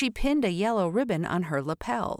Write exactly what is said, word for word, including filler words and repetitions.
She pinned a yellow ribbon on her lapel